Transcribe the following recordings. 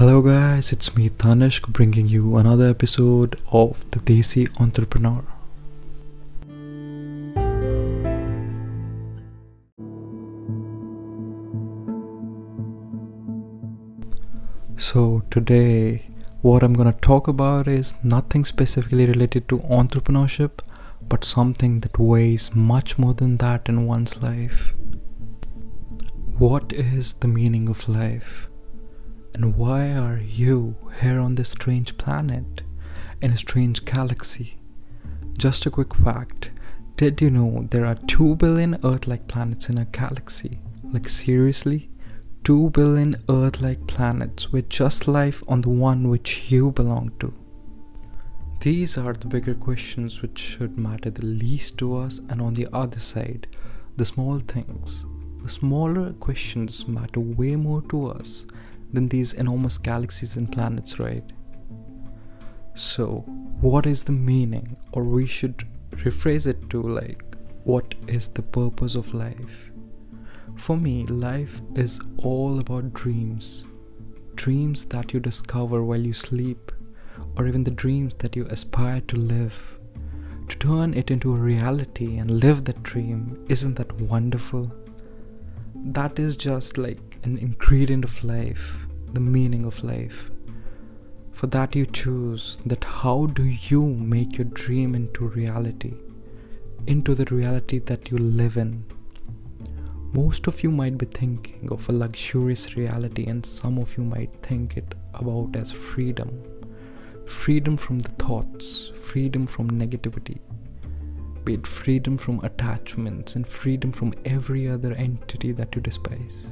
Hello guys, it's me Tanishk bringing you another episode of the Desi Entrepreneur. So today what I'm gonna talk about is nothing specifically related to entrepreneurship, but something that weighs much more than that in one's life. What is the meaning of life? And why are you here on this strange planet, in a strange galaxy? Just a quick fact, did you know there are 2 billion Earth-like planets in a galaxy? Like seriously? 2 billion Earth-like planets with just life on the one which you belong to. These are the bigger questions which should matter the least to us, and on the other side, the small things. The smaller questions matter way more to us than these enormous galaxies and planets, right? So, what is the meaning? Or we should rephrase it to like, what is the purpose of life? For me, life is all about dreams. Dreams that you discover while you sleep, or even the dreams that you aspire to live. To turn it into a reality and live that dream, isn't that wonderful? That is just like an ingredient of life, the meaning of life. For that you choose that how do you make your dream into reality, into the reality that you live in. Most of you might be thinking of a luxurious reality, and some of you might think it about as freedom. Freedom from the thoughts, freedom from negativity, be it freedom from attachments and freedom from every other entity that you despise.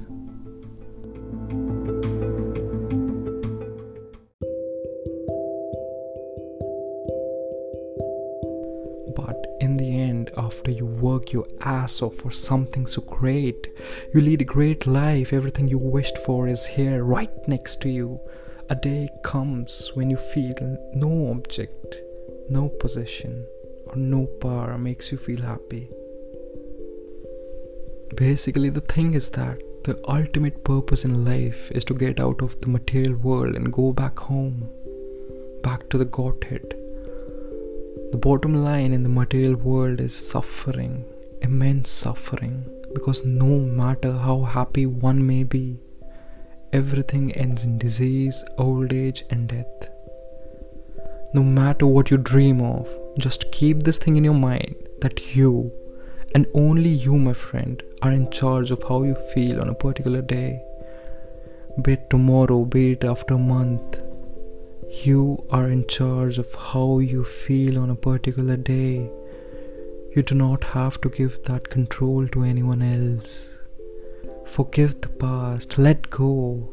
In the end, after you work your ass off for something so great, you lead a great life, everything you wished for is here, right next to you. A day comes when you feel no object, no possession, or no power makes you feel happy. Basically, the thing is that the ultimate purpose in life is to get out of the material world and go back home, back to the Godhead. The bottom line in the material world is suffering, immense suffering, because no matter how happy one may be, everything ends in disease, old age and death. No matter what you dream of, just keep this thing in your mind that you, and only you my friend, are in charge of how you feel on a particular day. Be it tomorrow, be it after a month. You are in charge of how you feel on a particular day. You do not have to give that control to anyone else. Forgive the past, let go.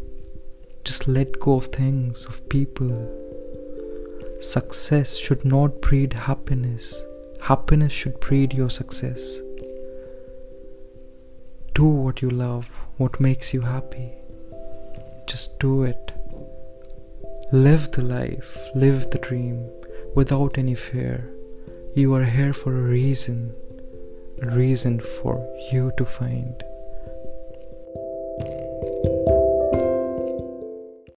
Just let go of things, of people. Success should not breed happiness. Happiness should breed your success. Do what you love, what makes you happy. Just do it. Live the life, live the dream, without any fear. You are here for a reason for you to find.